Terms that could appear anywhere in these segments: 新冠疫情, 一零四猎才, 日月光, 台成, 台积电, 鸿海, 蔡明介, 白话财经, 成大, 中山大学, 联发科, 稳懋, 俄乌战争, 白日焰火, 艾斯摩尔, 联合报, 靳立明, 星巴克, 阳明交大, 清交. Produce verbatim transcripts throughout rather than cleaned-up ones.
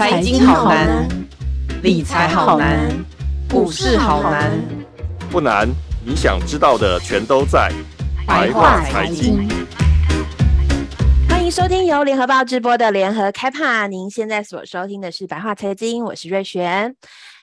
财经好难，理财好难，股市好难。不难，你想知道的全都在白话财经。欢迎收听由联合报直播的联合开盘，您现在所收听的是白话财经，我是瑞璇。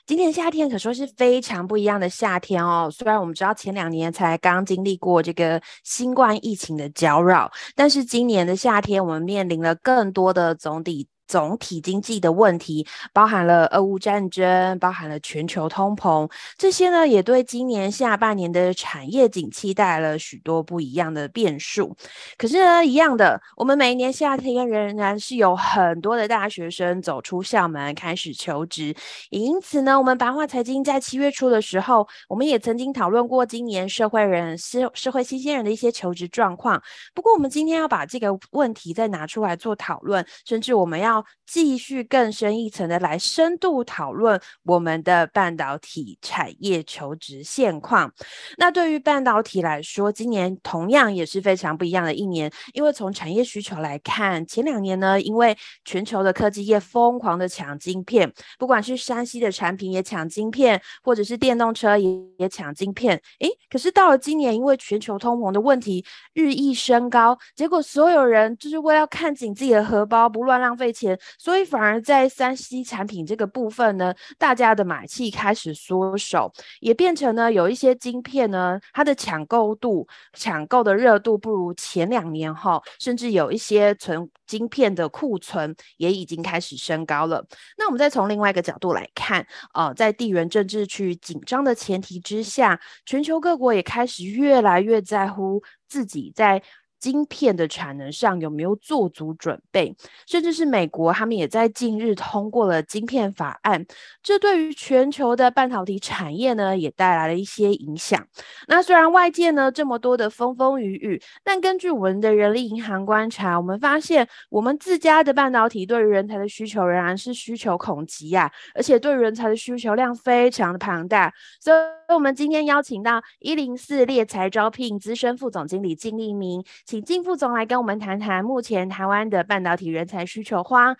今年夏天可说是非常不一样的夏天哦，虽然我们知道前两年才刚经历过这个新冠疫情的搅扰，但是今年的夏天我们面临了更多的总体总体经济的问题，包含了俄乌战争，包含了全球通膨，这些呢也对今年下半年的产业景气带来了许多不一样的变数。可是呢，一样的，我们每一年夏天仍然是有很多的大学生走出校门开始求职，也因此呢，我们白话财经在七月初的时候，我们也曾经讨论过今年社会人社会新鲜人的一些求职状况。不过我们今天要把这个问题再拿出来做讨论，甚至我们要继续更深一层的来深度讨论我们的半导体产业求职现况。那对于半导体来说，今年同样也是非常不一样的一年，因为从产业需求来看，前两年呢，因为全球的科技业疯狂的抢晶片，不管是山西的产品也抢晶片，或者是电动车 也, 也抢晶片诶可是到了今年，因为全球通膨的问题日益升高，结果所有人就是为了要看紧自己的荷包，不乱浪费钱，所以反而在三 C 产品这个部分呢，大家的买气开始缩手，也变成呢有一些晶片呢，它的抢购度抢购的热度不如前两年后，甚至有一些存晶片的库存也已经开始升高了。那我们再从另外一个角度来看，呃，在地缘政治区域紧张的前提之下，全球各国也开始越来越在乎自己在晶片的产能上有没有做足准备，甚至是美国他们也在近日通过了晶片法案，这对于全球的半导体产业呢也带来了一些影响。那虽然外界呢这么多的风风雨雨，但根据我们的人力银行观察，我们发现我们自家的半导体对于人才的需求仍然是需求恐急啊，而且对人才的需求量非常的庞大。所以我们今天邀请到一零四猎才招聘资深副总经理靳立明，请靳副总来跟我们谈谈目前台湾的半导体人才需求荒。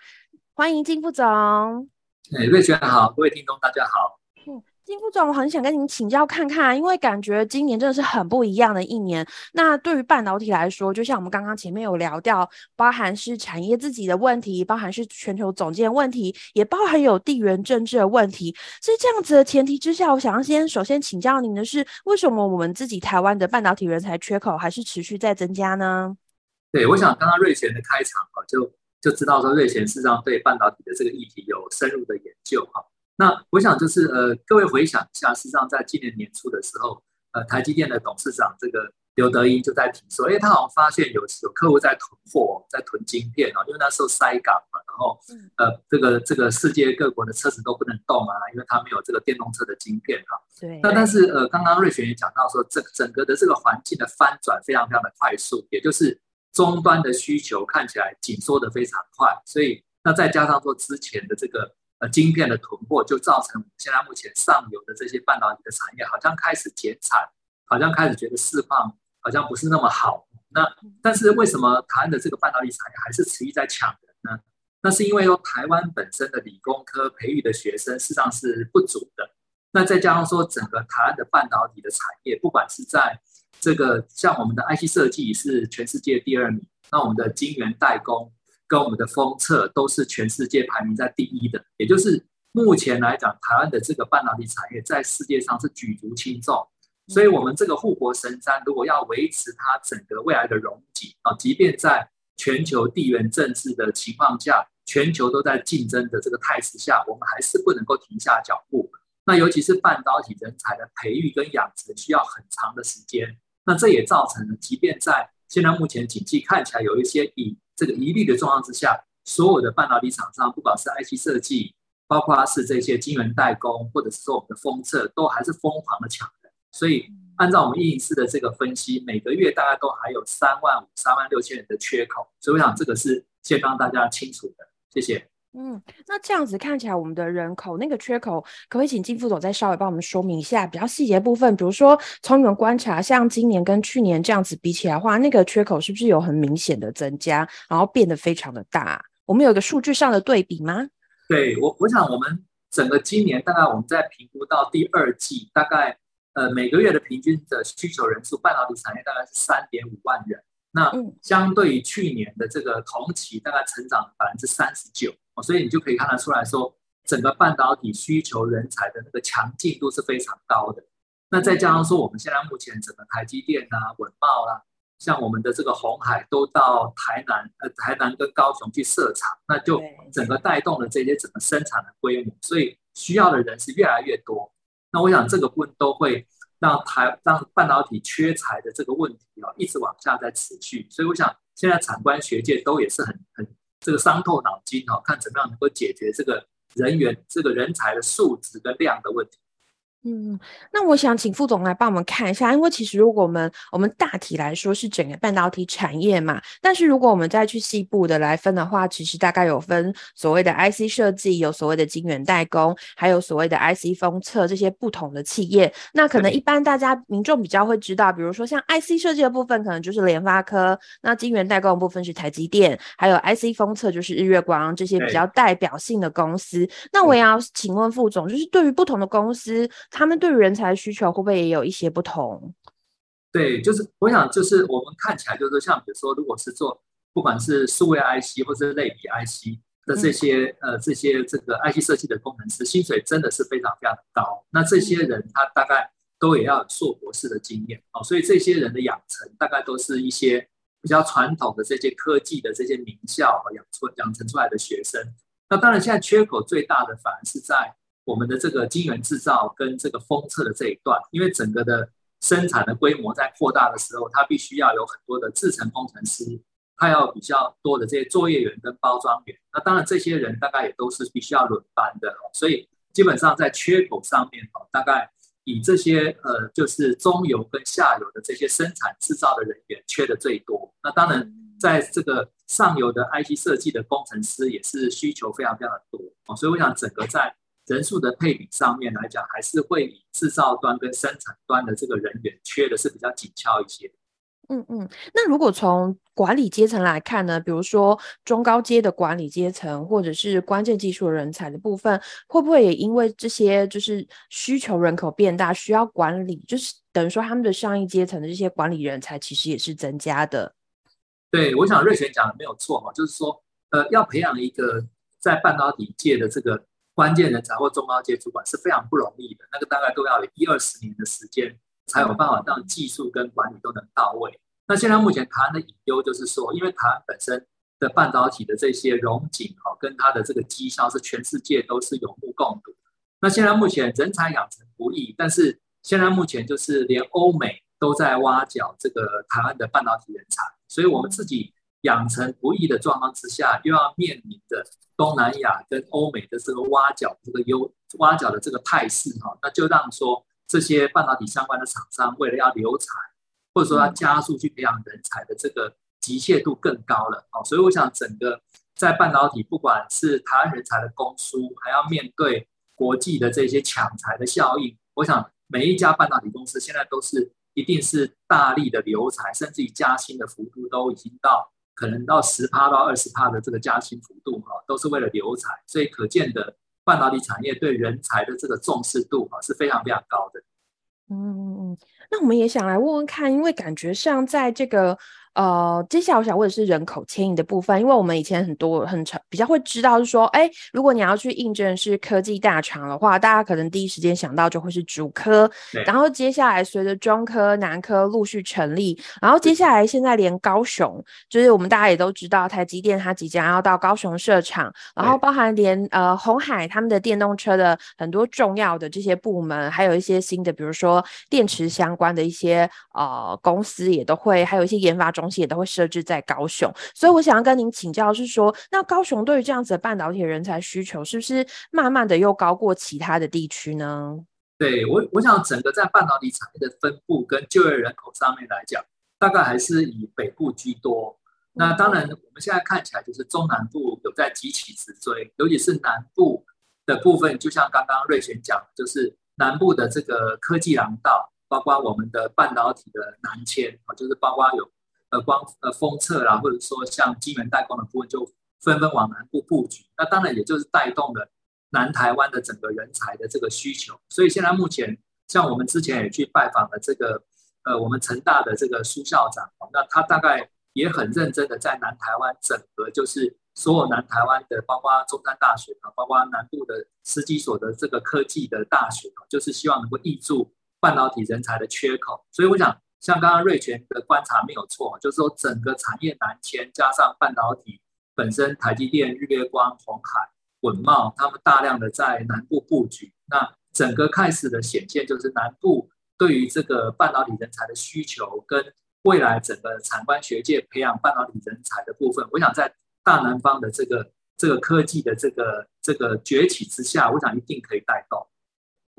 欢迎靳副总。哎，瑞璇好，各位听众大家好。嗯，靳副总，我很想跟您请教看看，因为感觉今年真的是很不一样的一年。那对于半导体来说，就像我们刚刚前面有聊到，包含是产业自己的问题，包含是全球总经的问题，也包含有地缘政治的问题。所以这样子的前提之下，我想要先首先请教您的是，为什么我们自己台湾的半导体人才缺口还是持续在增加呢？对，我想刚刚瑞璇的开场就就知道说瑞璇事实上对半导体的这个议题有深入的研究。那我想就是呃，各位回想一下，事实上在今年年初的时候，呃，台积电的董事长这个刘德音就在提说，哎，他好像发现有有客户在囤货，在囤晶片哦，因为那时候塞港嘛，然后呃，这个这个世界各国的车子都不能动啊，因为他没有这个电动车的晶片啊。对。那但是呃，刚刚瑞璇也讲到说，这整个的这个环境的翻转非常非常的快速，也就是终端的需求看起来紧缩的非常快，所以那再加上说之前的这个。呃，晶片的囤货就造成我们现在目前上游的这些半导体的产业好像开始减产，好像开始觉得市况好像不是那么好。那但是为什么台湾的这个半导体产业还是持续在抢人呢？那是因为说台湾本身的理工科培育的学生事实上是不足的。那再加上说整个台湾的半导体的产业，不管是在这个像我们的 I C 设计是全世界第二名，那我们的晶圆代工跟我们的封测都是全世界排名在第一的，也就是目前来讲，台湾的这个半导体产业在世界上是举足轻重，所以我们这个护国神山如果要维持它整个未来的容积、啊、即便在全球地缘政治的情况下，全球都在竞争的这个态势下，我们还是不能够停下脚步。那尤其是半导体人才的培育跟养成需要很长的时间，那这也造成了即便在现在目前景气看起来有一些以这个疑虑的状况之下，所有的半导体厂商，不管是 I C 设计，包括是这些晶圆代工，或者是说我们的封测，都还是疯狂的抢人。所以，按照我们一零四的这个分析，每个月大概都还有三万五、三万六千人的缺口。所以，我想这个是先让大家清楚的。谢谢。嗯，那这样子看起来，我们的人口那个缺口，可不可以请靳副总再稍微帮我们说明一下比较细节部分？比如说，从你们观察，像今年跟去年这样子比起来的话，那个缺口是不是有很明显的增加，然后变得非常的大？我们有一个数据上的对比吗？对，我我想我们整个今年大概我们在评估到第二季，大概呃每个月的平均的需求人数，半导体产业大概是 三点五万人，那相对于去年的这个同期大概成长 百分之三十九， 所以你就可以看得出来说整个半导体需求人才的那个强劲度是非常高的。那再加上说我们现在目前整个台积电啊、稳懋啦、啊、像我们的这个鸿海都到台南、呃、台南跟高雄去设厂，那就整个带动了这些整个生产的规模，所以需要的人是越来越多。那我想这个部分都会让台让半导体缺材的这个问题、啊、一直往下在持续，所以我想现在产官学界都也是很很这个伤透脑筋、啊、看怎么样能够解决这个人员这个人才的素质跟量的问题。嗯，那我想请副总来帮我们看一下，因为其实如果我们我们大体来说是整个半导体产业嘛，但是如果我们再去细部的来分的话，其实大概有分所谓的 I C 设计，有所谓的晶圆代工，还有所谓的 I C 封测这些不同的企业。那可能一般大家民众比较会知道，比如说像 I C 设计的部分可能就是联发科，那晶圆代工的部分是台积电，还有 I C 封测就是日月光，这些比较代表性的公司。那我也要请问副总，就是对于不同的公司他们对人才需求会不会也有一些不同？对，就是我想就是我们看起来就是像比如说如果是做不管是数位 I C 或是类比 I C 的这些、嗯呃、这些这个 I C 设计的工程师，薪水真的是非常非常高，那这些人他大概都也要有硕博士的经验、哦、所以这些人的养成大概都是一些比较传统的这些科技的这些名校、哦、养出养成出来的学生。那当然现在缺口最大的反而是在我们的这个晶圆制造跟这个封测的这一段，因为整个的生产的规模在扩大的时候，它必须要有很多的制程工程师，它要比较多的这些作业员跟包装员，那当然这些人大概也都是必须要轮班的，所以基本上在缺口上面大概以这些呃就是中游跟下游的这些生产制造的人员缺的最多。那当然在这个上游的 I C 设计的工程师也是需求非常非常的多，所以我想整个在人数的配比上面来讲，还是会以制造端跟生产端的这个人员缺的是比较紧俏一些。嗯嗯，那如果从管理阶层来看呢，比如说中高阶的管理阶层，或者是关键技术人才的部分，会不会也因为这些就是需求人口变大，需要管理，就是等于说他们的上一阶层的这些管理人才其实也是增加的？对，我想瑞璇讲的没有错，就是说、呃、要培养一个在半导体界的这个关键人才或中高阶主管是非常不容易的，那个大概都要有一二十年的时间才有办法让技术跟管理都能到位。那现在目前台湾的隐忧就是说，因为台湾本身的半导体的这些荣景、哦、跟它的这个绩效是全世界都是有目共睹。那现在目前人才养成不易，但是现在目前就是连欧美都在挖角这个台湾的半导体人才，所以我们自己养成不易的状况之下，又要面临着东南亚跟欧美的这个挖角这个优挖角的这个态势、哦、那就让说这些半导体相关的厂商为了要留才或者说要加速去培养人才的这个急切度更高了、哦、所以我想整个在半导体不管是台湾人才的供输，还要面对国际的这些抢才的效应，我想每一家半导体公司现在都是一定是大力的留才，甚至于加薪的幅度都已经到可能到 百分之十 到 百分之二十 的这个加薪幅度、啊、都是为了留才，所以可见的半导体产业对人才的这个重视度、啊、是非常非常高的。嗯，那我们也想来问问看，因为感觉上在这个呃，接下来我想问的是人口迁移的部分，因为我们以前很多很比较会知道是说，哎，如果你要去应征是科技大厂的话，大家可能第一时间想到就会是竹科，然后接下来随着中科、南科陆续成立，然后接下来现在连高雄，就是我们大家也都知道，台积电它即将要到高雄设厂，然后包含连呃鸿海他们的电动车的很多重要的这些部门，还有一些新的，比如说电池相关的一些呃公司也都会，还有一些研发中心也都会设置在高雄，所以我想要跟您请教是说，那高雄对于这样子的半导体人才需求是不是慢慢的又高过其他的地区呢？对， 我, 我想整个在半导体产业的分布跟就业人口上面来讲，大概还是以北部居多。那当然我们现在看起来就是中南部有在急起直追，尤其是南部的部分，就像刚刚瑞璇讲，就是南部的这个科技廊道，包括我们的半导体的南迁，就是包括有呃，光呃封测啦，或者说像晶圆代工的部分，就纷纷往南部布局，那当然也就是带动了南台湾的整个人才的这个需求。所以现在目前像我们之前也去拜访了这个呃我们成大的这个苏校长，那他大概也很认真的在南台湾整合，就是所有南台湾的包括中山大学包括南部的师基所的这个科技的大学，就是希望能够挹注半导体人才的缺口。所以我想像刚刚瑞全的观察没有错，就是说整个产业南迁加上半导体本身台积电、日月光、鸿海、稳懋他们大量的在南部布局，那整个开始的显现就是南部对于这个半导体人才的需求跟未来整个产官学界培养半导体人才的部分，我想在大南方的这个这个科技的这个这个崛起之下，我想一定可以带动。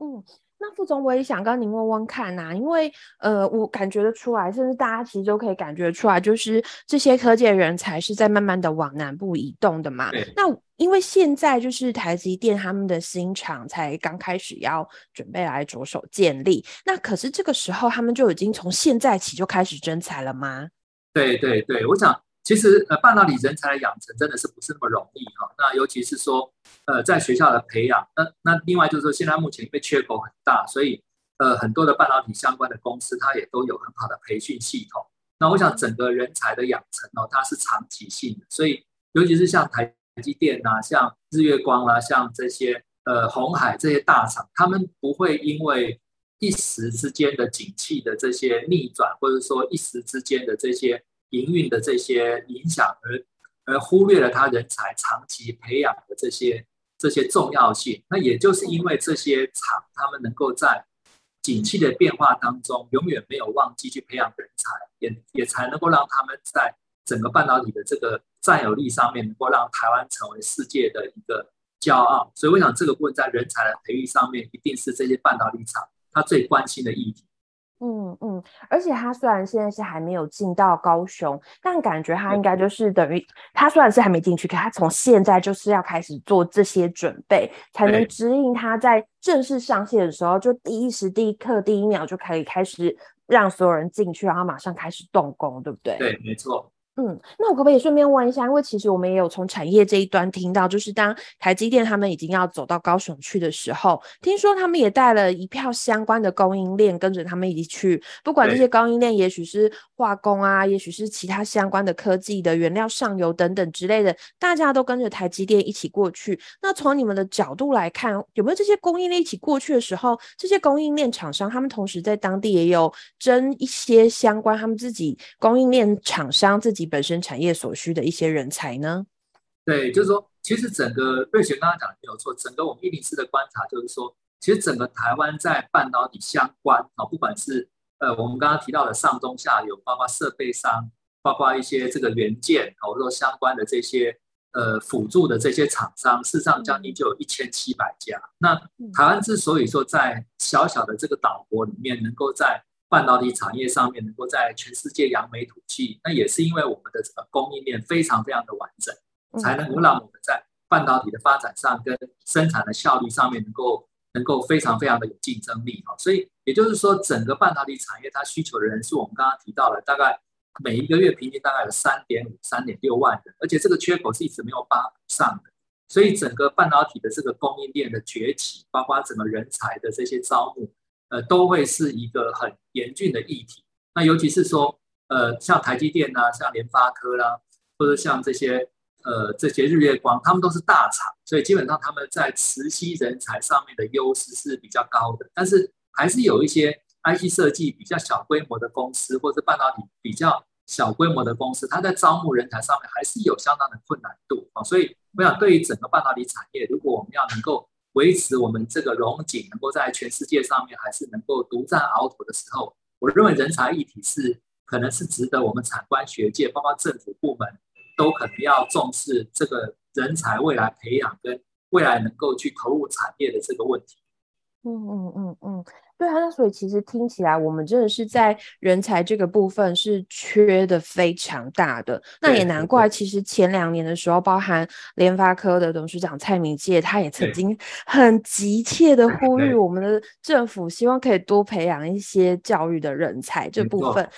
嗯，那副总我也想跟您问问看啊，因为呃，我感觉得出来，甚至大家其实都可以感觉出来，就是这些科技人才是在慢慢的往南部移动的嘛。那因为现在就是台积电他们的新厂才刚开始要准备来着手建立，那可是这个时候他们就已经从现在起就开始征才了吗？对对对，我想其实呃，半导体人才的养成真的是不是那么容易哈、哦。那尤其是说，呃，在学校的培养，那那另外就是说，现在目前因为缺口很大，所以呃，很多的半导体相关的公司，它也都有很好的培训系统。那我想整个人才的养成哦，它是长期性的，所以尤其是像台积电啊、像日月光啊、像这些呃鸿海这些大厂，他们不会因为一时之间的景气的这些逆转，或者说一时之间的这些营运的这些影响 而, 而忽略了他人才长期培养的这些这些重要性。那也就是因为这些厂他们能够在景气的变化当中永远没有忘记去培养人才， 也, 也才能够让他们在整个半导体的这个占有力上面能够让台湾成为世界的一个骄傲。所以我想这个部分在人才的培育上面一定是这些半导体厂他最关心的议题。嗯嗯，而且他虽然现在是还没有进到高雄，但感觉他应该就是等于他虽然是还没进去，可他从现在就是要开始做这些准备，才能指引他在正式上线的时候就第一时第一刻第一秒就可以开始让所有人进去，然后马上开始动工，对不对？对，没错。嗯，那我可不可以顺便问一下，因为其实我们也有从产业这一端听到，就是当台积电他们已经要走到高雄去的时候，听说他们也带了一票相关的供应链跟着他们一起去，不管这些供应链也许是化工啊，也许是其他相关的科技的原料上游等等之类的，大家都跟着台积电一起过去。那从你们的角度来看，有没有这些供应链一起过去的时候，这些供应链厂商他们同时在当地也有争一些相关他们自己供应链厂商自己本身产业所需的一些人才呢？对，就是说其实整个瑞璇刚刚讲的没有错，整个我们一零四的观察就是说，其实整个台湾在半导体相关、哦、不管是、呃、我们刚刚提到的上中下游，包括设备商，包括一些这个元件、哦、或者相关的这些、呃、辅助的这些厂商，事实上将近就有一千七百家。那台湾之所以说在小小的这个岛国里面能够在半导体产业上面能够在全世界扬眉吐气，那也是因为我们的整个供应链非常非常的完整，才能够让我们在半导体的发展上跟生产的效率上面能够能够非常非常的有竞争力。所以也就是说，整个半导体产业它需求的人数，我们刚刚提到了，大概每一个月平均大概有 三点五、三点六万人，而且这个缺口是一直没有补上的。所以整个半导体的这个供应链的崛起，包括整个人才的这些招募，呃，都会是一个很严峻的议题。那尤其是说，呃，像台积电啊，像联发科啦、啊，或者像这些呃这些日月光，他们都是大厂，所以基本上他们在磁吸人才上面的优势是比较高的。但是还是有一些 I C 设计比较小规模的公司，或者半导体比较小规模的公司，它在招募人才上面还是有相当的困难度、哦、所以我想，对于整个半导体产业，如果我们要能够维持我们这个荣景能够在全世界上面还是能够独占鳌头的时候，我认为人才议题是可能是值得我们产官学界包括政府部门都可能要重视这个人才未来培养跟未来能够去投入产业的这个问题。嗯嗯嗯嗯，对啊，那所以其实听起来我们真的是在人才这个部分是缺的非常大的。那也难怪，其实前两年的时候，包含联发科的董事长蔡明介，他也曾经很急切的呼吁我们的政府希望可以多培养一些教育的人才这部分。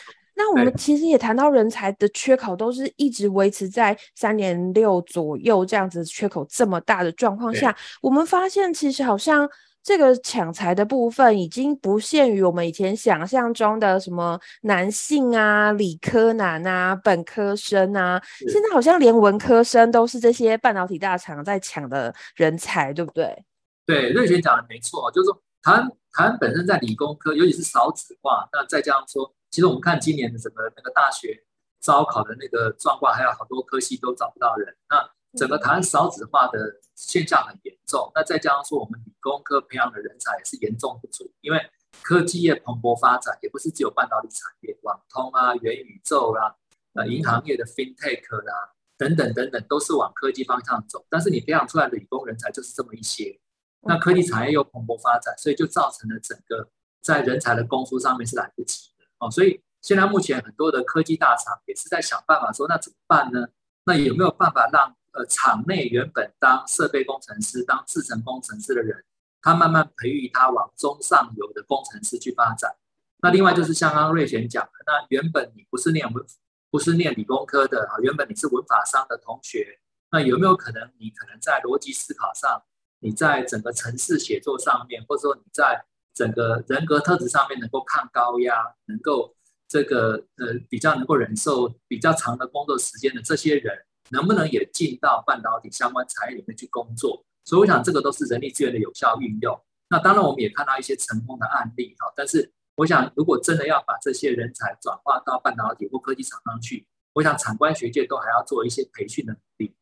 那我们其实也谈到人才的缺口都是一直维持在 三点六 左右这样子缺口这么大的状况下，我们发现其实好像这个抢才的部分已经不限于我们以前想象中的什么男性啊、理科男啊、本科生啊，现在好像连文科生都是这些半导体大厂在抢的人才，对不对？对，瑞璇讲的没错，就是说台湾台湾本身在理工科，尤其是少子化，那再加上说，其实我们看今年的整个那个大学招考的那个状况，还有好多科系都找不到人，那整个台湾少子化的现象很严重，那再加上说我们理工科培养的人才也是严重不足，因为科技业蓬勃发展，也不是只有半导体产业，网通啊、元宇宙啦、啊、呃、银行业的 fintech 啦、啊、等等等等，都是往科技方向走。但是你培养出来的理工人才就是这么一些，那科技产业又蓬勃发展，所以就造成了整个在人才的供输上面是来不及的、哦、所以现在目前很多的科技大厂也是在想办法说，那怎么办呢？那有没有办法让呃，厂内原本当设备工程师、当制程工程师的人，他慢慢培育他往中上游的工程师去发展。那另外就是像刚刚瑞璇讲的，那原本你不是念文，不是念理工科的，原本你是文法商的同学，那有没有可能你可能在逻辑思考上，你在整个程式写作上面，或者说你在整个人格特质上面能够抗高压，能够这个呃比较能够忍受比较长的工作时间的这些人，能不能也进到半导体相关产业里面去工作？所以我想这个都是人力资源的有效运用。那当然我们也看到一些成功的案例，但是我想如果真的要把这些人才转化到半导体或科技厂商去，我想产官学界都还要做一些培训的努力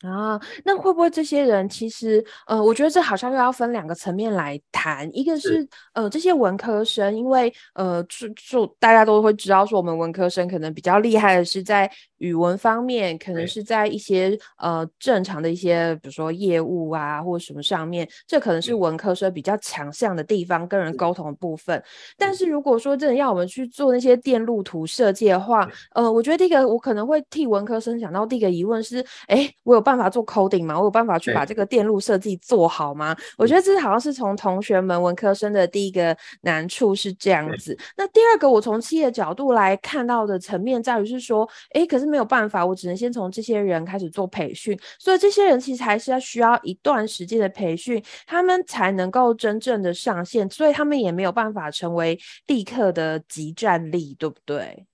啊。那会不会这些人其实呃，我觉得这好像又要分两个层面来谈，一个 是, 是呃这些文科生，因为呃就就大家都会知道说我们文科生可能比较厉害的是在语文方面，可能是在一些呃正常的一些比如说业务啊或什么上面，这可能是文科生比较强项的地方，跟人沟通的部分。但是如果说真的要我们去做那些电路图设计的话，呃我觉得第一个我可能会替文科生想到第一个疑问是，哎，我有办法做 coding 吗？我有办法去把这个电路设计做好吗？我觉得这好像是从同学们文科生的第一个难处是这样子。那第二个我从企业角度来看到的层面在于是说，哎，可是没有办法，我只能先从这些人开始做培训，所以这些人其实还是要需要一段时间的培训，他们才能够真正的上线，所以他们也没有办法成为立刻的即战力，对不对？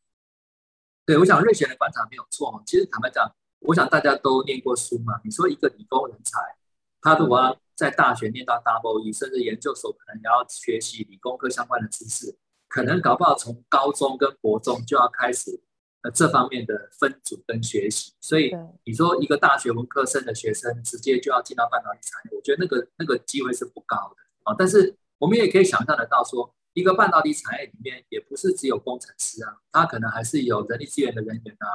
对，我想瑞璇的观察没有错。其实坦白讲，我想大家都念过书嘛，你说一个理工人才，他如果要在大学念到 double E， 甚至研究所可能也要学习理工科相关的知识，可能搞不好从高中跟国中就要开始、呃、这方面的分组跟学习。所以你说一个大学文科生的学生直接就要进到半导体产业，我觉得那个那个机会是不高的、啊、但是我们也可以想象得到说，一个半导体产业里面也不是只有工程师啊，他可能还是有人力资源的人员啊，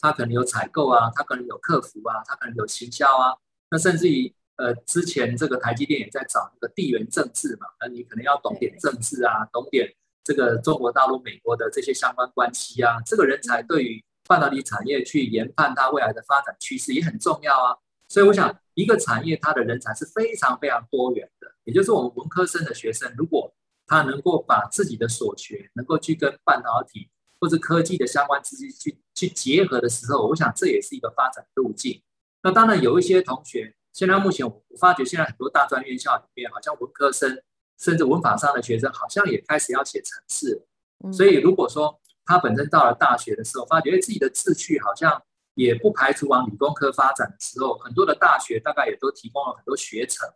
他可能有采购啊，他可能有客服啊，他可能有行销啊，那甚至于呃，之前这个台积电也在找那个地缘政治嘛，那你可能要懂点政治啊，懂点这个中国大陆、美国的这些相关关系啊，这个人才对于半导体产业去研判它未来的发展趋势也很重要啊。所以我想，一个产业它的人才是非常非常多元的，也就是我们文科生的学生，如果他能够把自己的所学能够去跟半导体或者科技的相关知识 去, 去结合的时候，我想这也是一个发展路径。那当然有一些同学，现在目前我发觉现在很多大专院校里面，好像文科生甚至文法上的学生好像也开始要写程式，所以如果说他本身到了大学的时候，发觉自己的志趣好像也不排除往理工科发展的时候，很多的大学大概也都提供了很多学程，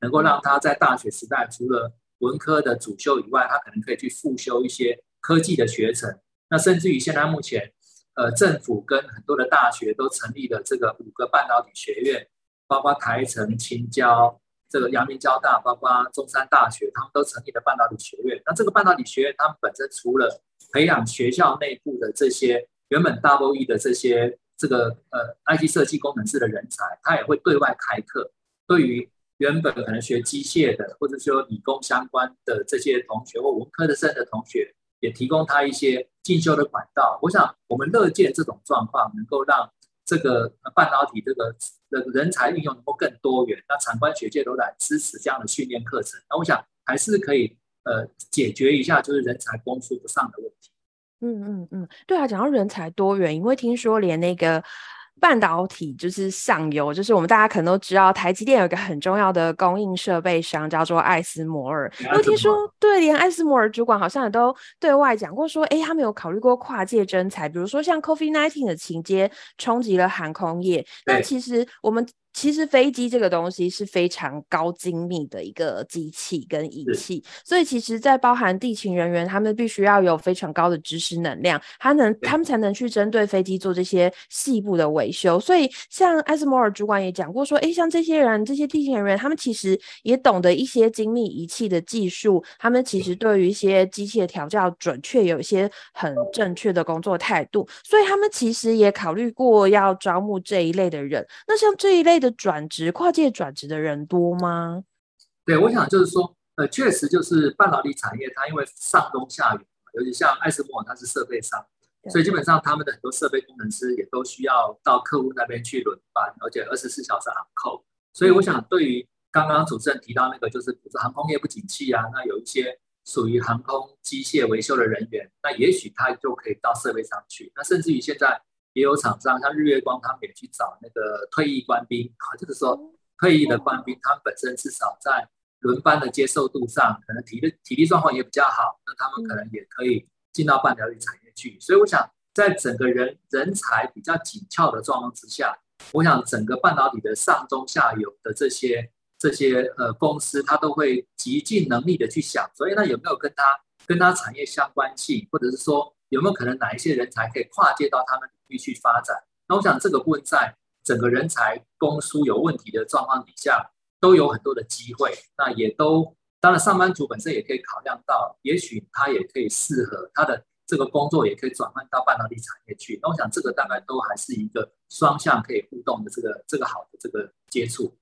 能够让他在大学时代除了文科的主修以外，他可能可以去复修一些科技的学程。那甚至于现在目前呃，政府跟很多的大学都成立了这个五个半导体学院，包括台成、清交、这个阳明交大，包括中山大学，他们都成立了半导体学院。那这个半导体学院他们本身除了培养学校内部的这些原本 double E 的这些这个呃 I T 设计工程师的人才，他也会对外开课，对于原本可能学机械的或者说理工相关的这些同学或文科的生的同学，也提供他一些进修的管道。我想我们乐见这种状况能够让这个半导体这个人才运用能够更多元，那产官学界都来支持这样的训练课程，那我想还是可以呃解决一下就是人才供需不上的问题。嗯嗯嗯，对啊，讲到人才多元，因为听说连那个半导体就是上游，就是我们大家可能都知道，台积电有一个很重要的供应设备商叫做艾斯摩尔，因为听说对，连艾斯摩尔主管好像也都对外讲过说，哎，他们有考虑过跨界征才，比如说像 COVID 十九 的情节冲击了航空业，那对，其实我们。其实飞机这个东西是非常高精密的一个机器跟仪是，器，所以其实在包含地勤人员，他们必须要有非常高的知识能量，他能对，他们才能去针对飞机做这些细部的维修。所以像艾斯摩尔主管也讲过说，诶，像这些人这些地勤人员，他们其实也懂得一些精密仪器的技术，他们其实对于一些机器的调教准确有一些很正确的工作态度，所以他们其实也考虑过要招募这一类的人。那像这一类的转职，跨界转职的人多吗？对，我想就是说，呃，确实就是半导体产业，它因为上中下游嘛，尤其像艾斯摩尔，它是设备商，所以对，基本上他们的很多设备工程师也都需要到客户那边去轮班，而且二十四小时 on call。所以我想，对于刚刚主持人提到那个，就是比如说航空业不景气啊，那有一些属于航空机械维修的人员，那也许他就可以到设备上去。那甚至于现在也有厂商，像日月光，他们也去找那个退役官兵啊，就是说退役的官兵，他们本身至少在轮班的接受度上，可能体力体力状况也比较好，那他们可能也可以进到半导体产业去。所以我想，在整个人人才比较紧俏的状况之下，我想整个半导体的上中下游的这些这些呃公司，它都会极尽能力的去想，所以那有没有跟它跟它产业相关性，或者是说有没有可能哪一些人才可以跨界到他们领域去发展？那我想这个部分在整个人才供疏有问题的状况底下，都有很多的机会。那也都当然，上班族本身也可以考量到，也许他也可以适合他的这个工作，也可以转换到半导体产业去。那我想这个大概都还是一个双向可以互动的这个这个好的这个接触。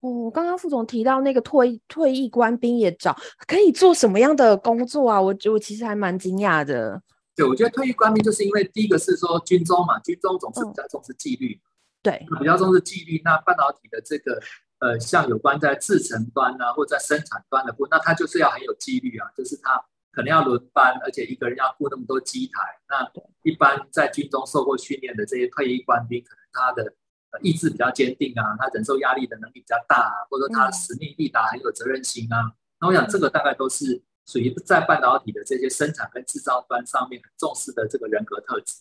哦，刚刚副总提到那个退退役官兵也找，可以做什么样的工作啊？我我其实还蛮惊讶的。对，我觉得退役官兵就是因为第一个是说军中嘛，军中总是比嗯，较重视纪律，对，比较重视纪律。那半导体的这个呃，像有关在制程端啊，或者在生产端的部分，那它就是要很有纪律啊，就是它可能要轮班，而且一个人要顾那么多机台。那一般在军中受过训练的这些退役官兵，可能他的呃意志比较坚定啊，他忍受压力的能力比较大啊，或者说他嗯使命必达，很有责任心啊。那我想这嗯个大概都是属于在半导体的这些生产跟制造端上面很重视的这个人格特质。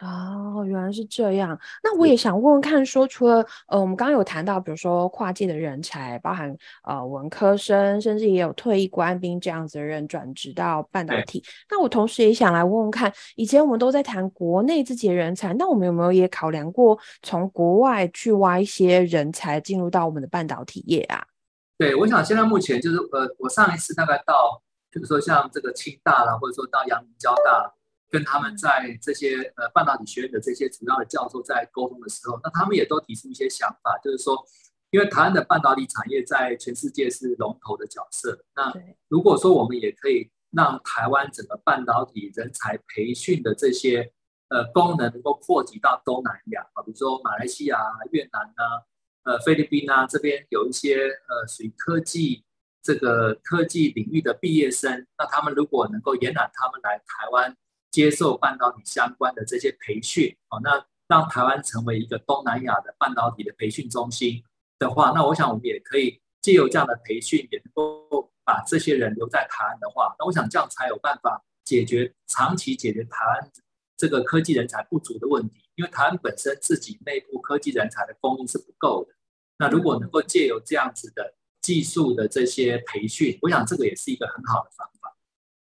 哦，原来是这样。那我也是想问问看说，除了呃，我们刚刚有谈到，比如说跨界的人才，包含呃文科生，甚至也有退役官兵这样子的人转职到半导对体。那我同时也想来问问看，以前我们都在谈国内自己的人才，那我们有没有也考量过从国外去挖一些人才进入到我们的半导体业啊？对，我想现在目前就是呃，我上一次大概到，比如说像这个清大啦，或者说到阳明交大，跟他们嗯在这些呃半导体学院的这些主要的教授在沟通的时候，那他们也都提出一些想法，就是说，因为台湾的半导体产业在全世界是龙头的角色，那对，如果说我们也可以让台湾整个半导体人才培训的这些呃功能能够扩及到东南亚啊，比如说马来西亚啊、越南啊、呃菲律宾啊这边有一些呃属于科技这个科技领域的毕业生，那他们如果能够延揽他们来台湾接受半导体相关的这些培训，哦，那让台湾成为一个东南亚的半导体的培训中心的话，那我想我们也可以借由这样的培训，也能够把这些人留在台湾的话，那我想这样才有办法解决长期解决台湾这个科技人才不足的问题，因为台湾本身自己内部科技人才的供应是不够的。那如果能嗯，够借由这样子的技术的这些培训，我想这个也是一个很好的方法。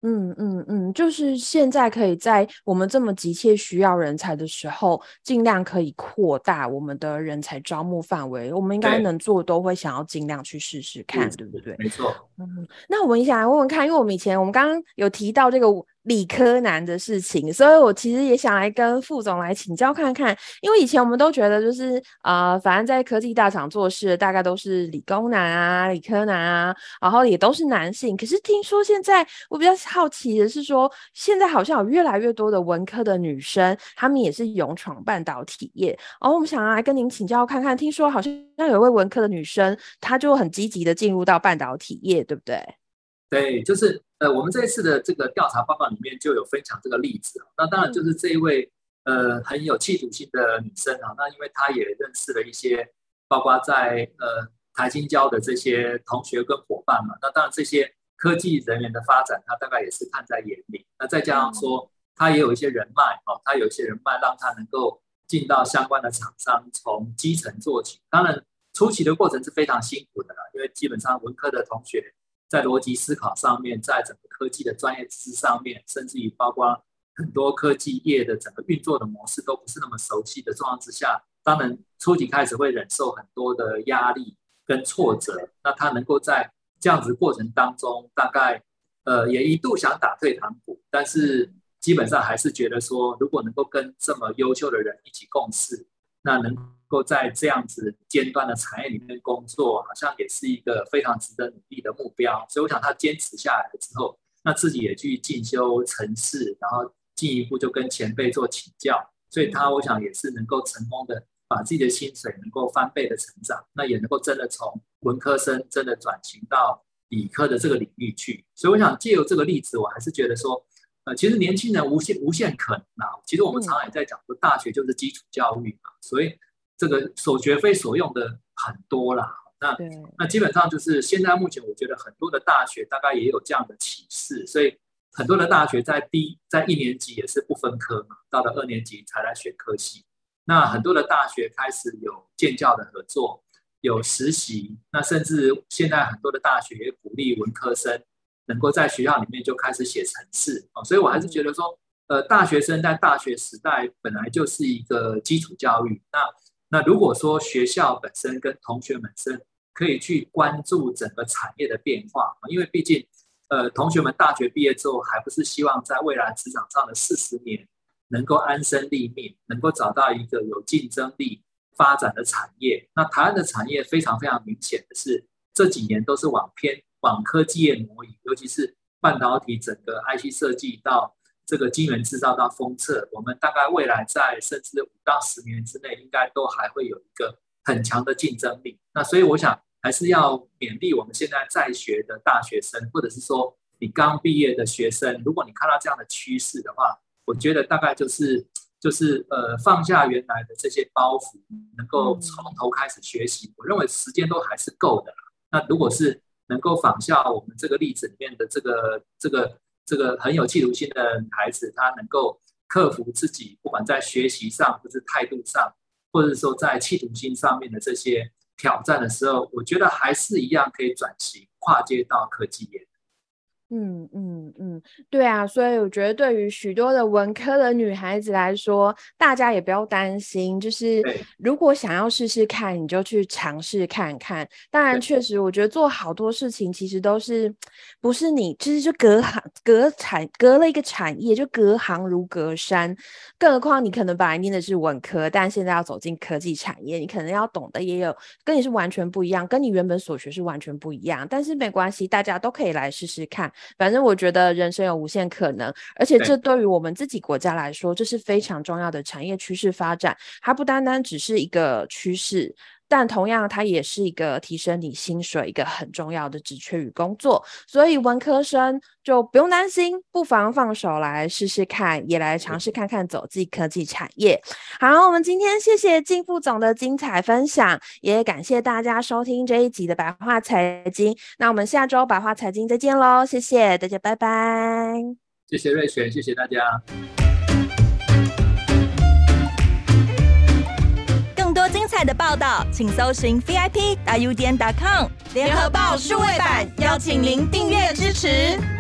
嗯嗯嗯，就是现在可以在我们这么急切需要人才的时候，尽量可以扩大我们的人才招募范围。我们应该对，能做的都会想要尽量去试试是看，对不是，对？没错。嗯，那我们想来问问看，因为我们以前我们刚刚有提到这个理科男的事情，所以我其实也想来跟副总来请教看看，因为以前我们都觉得就是呃，反正在科技大厂做事的大概都是理工男啊、理科男啊，然后也都是男性。可是听说现在我比较好奇的是说，现在好像有越来越多的文科的女生，她们也是勇闯半导体业。然后我们想要来跟您请教看看，听说好像有一位文科的女生，她就很积极的进入到半导体业，对不对？对，就是呃，我们这一次的这个调查报告里面就有分享这个例子、啊、那当然就是这一位呃很有企图心的女生啊，那因为她也认识了一些包括在呃台清交的这些同学跟伙伴嘛，那当然这些科技人员的发展她大概也是看在眼里，那再加上说她也有一些人脉啊，她有一些人脉让她能够进到相关的厂商，从基层做起。当然初期的过程是非常辛苦的啦，因为基本上文科的同学在逻辑思考上面，在整个科技的专业知识上面，甚至于包括很多科技业的整个运作的模式都不是那么熟悉的状况之下，当然初期开始会忍受很多的压力跟挫折。那他能够在这样子过程当中，大概呃也一度想打退堂鼓，但是基本上还是觉得说，如果能够跟这么优秀的人一起共事，那能够在这样子尖端的产业里面工作，好像也是一个非常值得努力的目标。所以我想他坚持下来之后，那自己也去进修程式，然后进一步就跟前辈做请教，所以他我想也是能够成功的把自己的薪水能够翻倍的成长，那也能够真的从文科生真的转型到理科的这个领域去。所以我想借由这个例子，我还是觉得说呃、其实年轻人无 限, 无限可能、啊、其实我们常常也在讲说大学就是基础教育嘛，所以这个所学非所用的很多啦。 那, 那基本上就是现在目前我觉得很多的大学大概也有这样的启示，所以很多的大学在第在一年级也是不分科嘛，到了二年级才来选科系。那很多的大学开始有建教的合作，有实习，那甚至现在很多的大学也鼓励文科生能够在学校里面就开始写程式、哦、所以我还是觉得说呃，大学生在大学时代本来就是一个基础教育，那那如果说学校本身跟同学本身可以去关注整个产业的变化，因为毕竟呃，同学们大学毕业之后还不是希望在未来职场上的四十年能够安身立命，能够找到一个有竞争力发展的产业。那台湾的产业非常非常明显的是这几年都是往偏往科技业挪移，尤其是半导体整个 I C 设计到这个晶圆制造到封测，我们大概未来在甚至五到十年之内，应该都还会有一个很强的竞争力。那所以我想还是要勉励我们现在在学的大学生，或者是说你刚毕业的学生，如果你看到这样的趋势的话，我觉得大概就是就是呃放下原来的这些包袱，能够从头开始学习。我认为时间都还是够的。那如果是能够仿效我们这个例子里面的这个这个这个很有企图心的孩子，他能够克服自己不管在学习上或是态度上，或者说在企图心上面的这些挑战的时候，我觉得还是一样可以转型跨界到科技业。嗯嗯嗯，对啊，所以我觉得对于许多的文科的女孩子来说，大家也不要担心，就是如果想要试试看，你就去尝试看看。当然确实我觉得做好多事情其实都是不是你就是就 隔, 隔, 产隔了一个产业，就隔行如隔山，更何况你可能本来念的是文科，但现在要走进科技产业，你可能要懂得也有跟你是完全不一样，跟你原本所学是完全不一样，但是没关系，大家都可以来试试看。反正我觉得人生有无限可能，而且这对于我们自己国家来说，这是非常重要的产业趋势发展，它不单单只是一个趋势，但同样它也是一个提升你薪水一个很重要的职缺与工作。所以文科生就不用担心，不妨放手来试试看，也来尝试看看走进科技产业。好，我们今天谢谢靳副总的精彩分享，也感谢大家收听这一集的白话财经，那我们下周白话财经再见咯，谢谢大家，拜拜。谢谢瑞璇，谢谢大家。多精彩的报道，请搜寻 V I P 大 U 点 com 联合报数位版，邀请您订阅支持。